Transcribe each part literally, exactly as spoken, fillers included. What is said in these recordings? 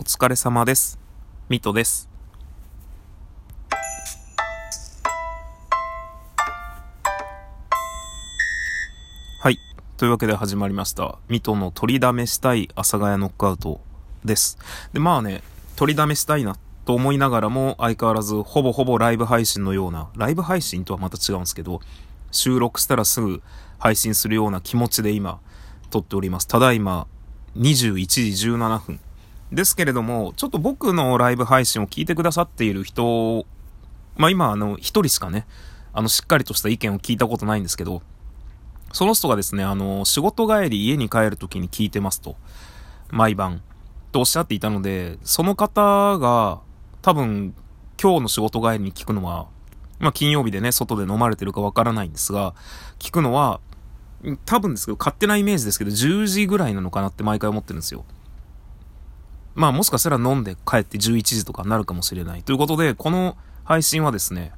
お疲れ様です。ミトです。はい、というわけで始まりました。ミトの取りだめしたい阿佐ヶ谷ノックアウトです。で、まあね、取りだめしたいなと思いながらも相変わらずほぼほぼライブ配信のような、ライブ配信とはまた違うんですけど、収録したらすぐ配信するような気持ちで今撮っております。ただいまにじゅういちじじゅうななふん。ですけれども、ちょっと僕のライブ配信を聞いてくださっている人、まあ今あの一人しかね、あのしっかりとした意見を聞いたことないんですけど、その人がですね、あの仕事帰り家に帰るときに聞いてますと、毎晩とおっしゃっていたので、その方が多分今日の仕事帰りに聞くのは、まあ金曜日でね、外で飲まれてるかわからないんですが、聞くのは多分ですけど、勝手なイメージですけどじゅうじぐらいなのかなって毎回思ってるんですよ。まあもしかしたら飲んで帰ってじゅういちじとかになるかもしれないということで、この配信はですね、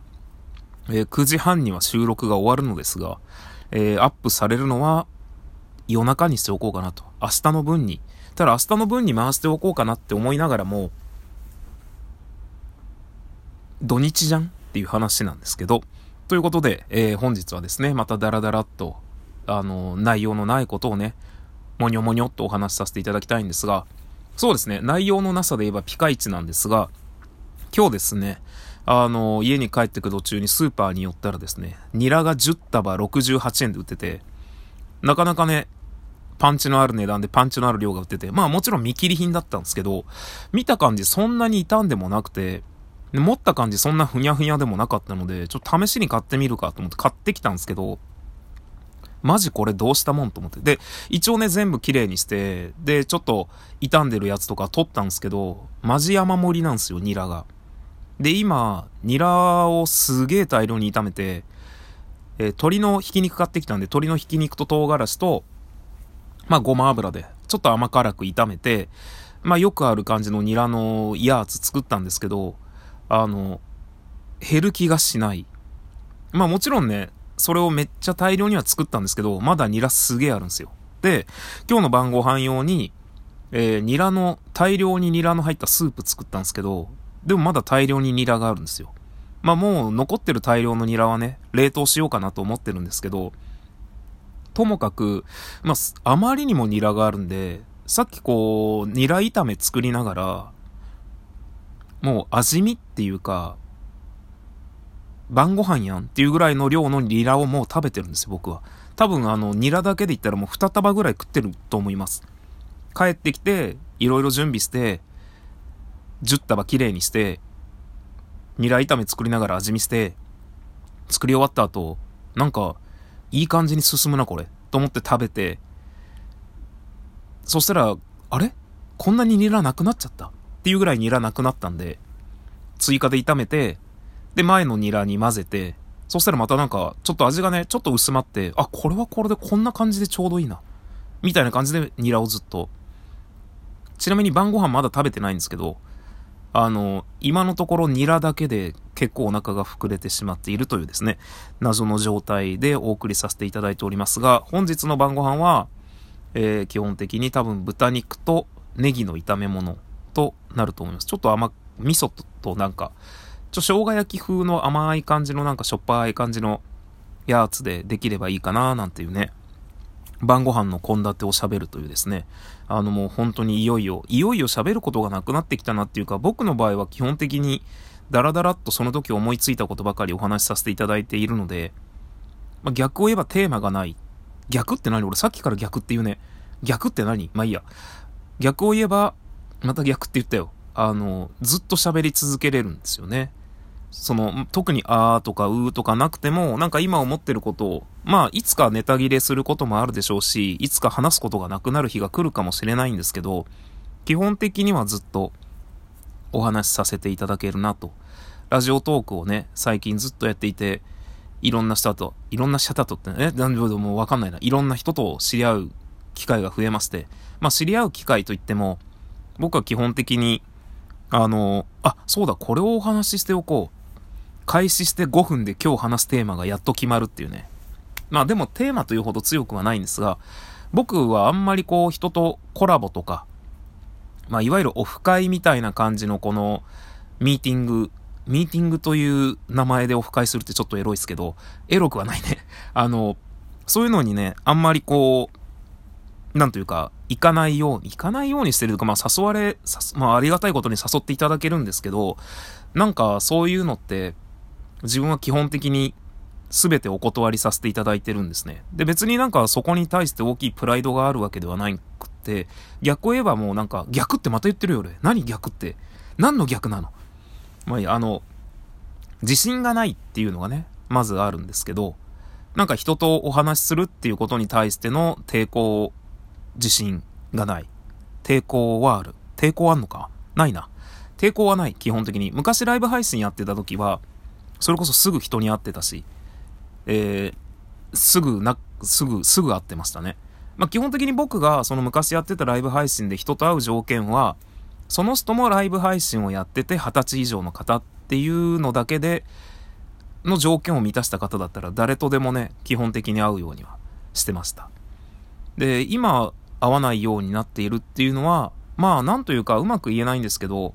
えー、くじはんには収録が終わるのですが、えー、アップされるのは夜中にしておこうかなと、明日の分に、ただ明日の分に回しておこうかなって思いながらも、土日じゃんっていう話なんですけど、ということで、えー、本日はですね、またダラダラっとあの内容のないことをね、もにょもにょっとお話しさせていただきたいんですが、そうですね、内容のなさで言えばピカイチなんですが、今日ですね、あの家に帰ってく途中にスーパーに寄ったらですね、ニラがじゅったばろくじゅうはちえんで売ってて、なかなかねパンチのある値段でパンチのある量が売ってて、まあもちろん見切り品だったんですけど、見た感じそんなに傷んでもなくて、持った感じそんなふにゃふにゃでもなかったので、ちょっと試しに買ってみるかと思って買ってきたんですけど、マジこれどうしたもんと思って。で、一応ね、全部綺麗にして、で、ちょっと傷んでるやつとか取ったんですけど、マジ山盛りなんですよ、ニラが。で、今、ニラをすげえ大量に炒めて、えー、鶏のひき肉買ってきたんで、鶏のひき肉と唐辛子と、まあ、ごま油で、ちょっと甘辛く炒めて、まあ、よくある感じのニラのやつ作ったんですけど、あの、減る気がしない。まあ、もちろんね、それをめっちゃ大量には作ったんですけど、まだニラすげえあるんですよ。で、今日の晩ご飯用に、えー、ニラの大量にニラの入ったスープ作ったんですけど、でもまだ大量にニラがあるんですよ。まあもう残ってる大量のニラはね、冷凍しようかなと思ってるんですけど、ともかくまああまりにもニラがあるんで、さっきこうニラ炒め作りながら、もう味見っていうか晩ご飯やんっていうぐらいの量のニラをもう食べてるんですよ、僕は。多分あのニラだけで言ったらもうにたばぐらい食ってると思います。帰ってきていろいろ準備してじゅったばきれいにして、ニラ炒め作りながら味見して、作り終わった後、なんかいい感じに進むなこれと思って食べて、そしたらあれこんなにニラなくなっちゃったっていうぐらいニラなくなったんで、追加で炒めて、で前のニラに混ぜて、そしたらまたなんかちょっと味がねちょっと薄まって、あ、これはこれでこんな感じでちょうどいいなみたいな感じでニラをずっと、ちなみに晩ご飯まだ食べてないんですけど、あの今のところニラだけで結構お腹が膨れてしまっているというですね、謎の状態でお送りさせていただいておりますが、本日の晩ご飯は、えー、基本的に多分豚肉とネギの炒め物となると思います。ちょっと甘味噌となんかちょっと生姜焼き風の甘い感じの、なんかしょっぱい感じのやつでできればいいかななんていうね、晩ご飯の献立を喋るというですね、あのもう本当にいよいよいよいよ喋ることがなくなってきたなっていうか、僕の場合は基本的にダラダラっとその時思いついたことばかりお話しさせていただいているので、まあ、逆を言えばテーマがない。逆って何？俺さっきから逆っていうね。逆って何？まあいいや。逆を言えば、また逆って言ったよ。あのずっと喋り続けれるんですよね。その特にあーとかうーとかなくても、なんか今思ってることを、まあいつかネタ切れすることもあるでしょうし、いつか話すことがなくなる日が来るかもしれないんですけど、基本的にはずっとお話しさせていただけるなと。ラジオトークをね、最近ずっとやっていて、いろんな人といろんな人とってね、何度でもわかんないな、いろんな人と知り合う機会が増えまして、まあ知り合う機会といっても、僕は基本的にあのあそうだ、これをお話ししておこう、開始してごふんで今日話すテーマがやっと決まるっていうね。まあでもテーマというほど強くはないんですが、僕はあんまりこう人とコラボとかまあいわゆるオフ会みたいな感じのこのミーティングミーティングという名前でオフ会するってちょっとエロいですけど、エロくはないねあのそういうのにね、あんまりこうなんというか行かないように行かないようにしてるとか、まあ誘われまあありがたいことに誘っていただけるんですけど、なんかそういうのって自分は基本的に全てお断りさせていただいてるんですね。で、別になんかそこに対して大きいプライドがあるわけではないくて、逆を言えばもうなんか逆ってまた言ってるよ俺。何逆って何の逆なの。まあいいや、あの自信がないっていうのがねまずあるんですけど、なんか人とお話しするっていうことに対しての抵抗、自信がない。抵抗はある。抵抗あんのかないな。抵抗はない基本的に。昔ライブ配信やってた時はそれこそすぐ人に会ってたし。えー、すぐな、すぐ、すぐ会ってましたね。まあ、基本的に僕がその昔やってたライブ配信で人と会う条件は、その人もライブ配信をやっててはたち以上の方っていうのだけでの条件を満たした方だったら誰とでもね、基本的に会うようにはしてました。で、今会わないようになっているっていうのは、まあなんというかうまく言えないんですけど、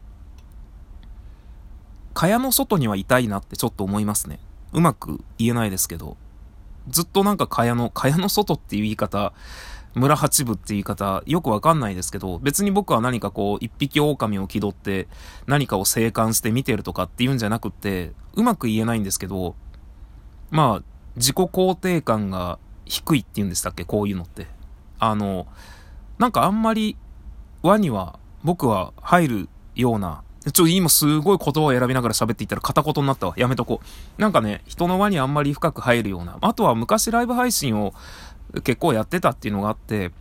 蚊帳の外にはいたいなってちょっと思いますね。うまく言えないですけど、ずっとなんか蚊帳の蚊帳の外っていう言い方、村八分っていう言い方よくわかんないですけど、別に僕は何かこう一匹狼を気取って何かを静観して見てるとかっていうんじゃなくて、うまく言えないんですけど、まあ自己肯定感が低いっていうんでしたっけ、こういうのって。あのなんかあんまり輪には僕は入るような、ちょっと今すごい言葉を選びながら喋っていったら片言になったわ。やめとこう。なんかね、人の輪にあんまり深く入るような。あとは昔ライブ配信を結構やってたっていうのがあって、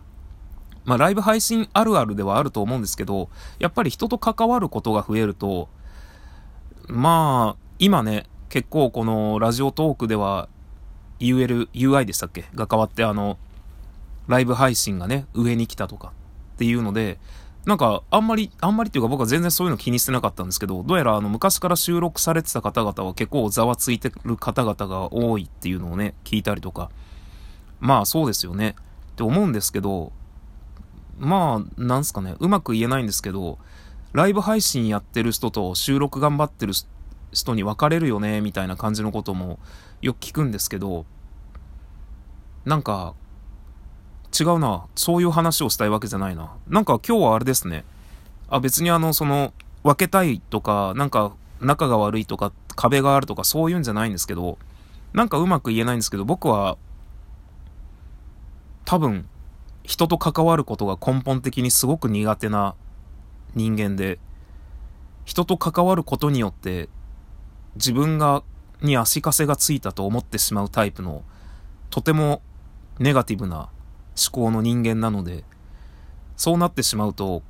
まあライブ配信あるあるではあると思うんですけど、やっぱり人と関わることが増えると、まあ今ね、結構このラジオトークでは ユーエル、ユーアイ でしたっけが変わって、あの、ライブ配信がね、上に来たとかっていうので、なんかあんまりあんまりっていうか僕は全然そういうの気にしてなかったんですけど、どうやらあの昔から収録されてた方々は結構ざわついてる方々が多いっていうのをね聞いたりとか、まあそうですよねって思うんですけど、まあなんすかね、うまく言えないんですけど、ライブ配信やってる人と収録頑張ってる人に分かれるよねみたいな感じのこともよく聞くんですけど、なんか違うな、そういう話をしたいわけじゃないな。なんか今日はあれですね、あ別にあのその分けたいとか、なんか仲が悪いとか壁があるとかそういうんじゃないんですけど、なんかうまく言えないんですけど、僕は多分人と関わることが根本的にすごく苦手な人間で、人と関わることによって自分がに足かせがついたと思ってしまうタイプの、とてもネガティブな思考の人間なので、そうなってしまうと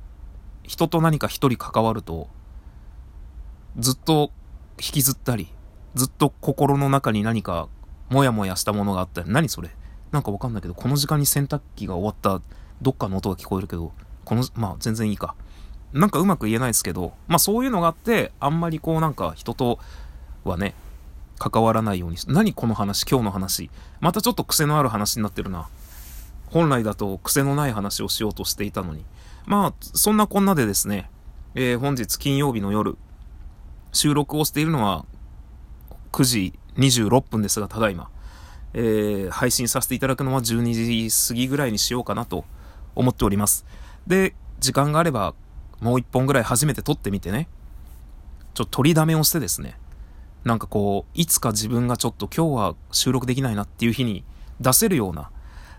人と何か一人関わるとずっと引きずったり、ずっと心の中に何かモヤモヤしたものがあったり、何それなんかわかんないけど、この時間に洗濯機が終わったどっかの音が聞こえるけど、このまあ全然いいか、なんかうまく言えないですけど、まあそういうのがあって、あんまりこうなんか人とはね関わらないように。何この話、今日の話またちょっと癖のある話になってるな。本来だと癖のない話をしようとしていたのに。まあそんなこんなでですね、えー、本日金曜日の夜、収録をしているのはくじにじゅうろっぷんですが、ただいま、えー、配信させていただくのはじゅうにじ過ぎぐらいにしようかなと思っております。で、時間があればもう一本ぐらい初めて撮ってみてね、ちょっと撮りだめをしてですね、なんかこういつか自分がちょっと今日は収録できないなっていう日に出せるような、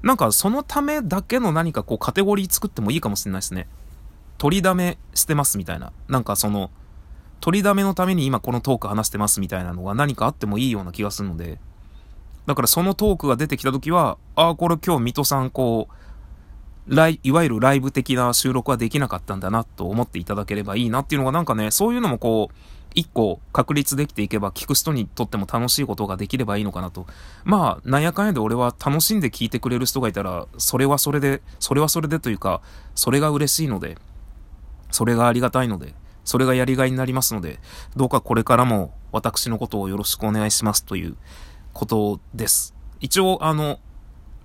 なんかそのためだけの何かこうカテゴリー作ってもいいかもしれないですね。取りだめしてますみたいな、なんかその取りだめのために今このトーク話してますみたいなのが何かあってもいいような気がするので、だからそのトークが出てきた時は、ああこれ今日水戸さんこうライいわゆるライブ的な収録はできなかったんだなと思っていただければいいなっていうのが、なんかねそういうのもこう一個確立できていけば、聞く人にとっても楽しいことができればいいのかなと。まあなんやかんやで俺は楽しんで聞いてくれる人がいたら、それはそれでそれはそれでというか、それが嬉しいので、それがありがたいので、それがやりがいになりますので、どうかこれからも私のことをよろしくお願いしますということです。一応あの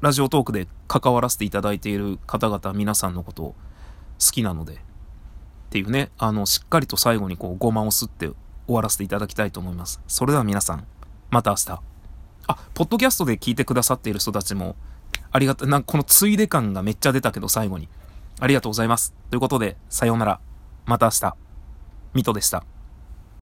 ラジオトークで関わらせていただいている方々皆さんのことを好きなので、っていうね、あのしっかりと最後にこうごまをすって終わらせていただきたいと思います。それでは皆さん、また明日。あ、ポッドキャストで聞いてくださっている人たちもありがたい、なんかこのついで感がめっちゃ出たけど最後にありがとうございますということで、さようなら、また明日。ミトでした。